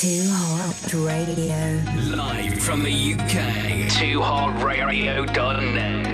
Too Hot Radio. Live from the UK. toohotradio.net.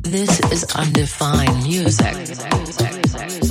This is Undefined Music.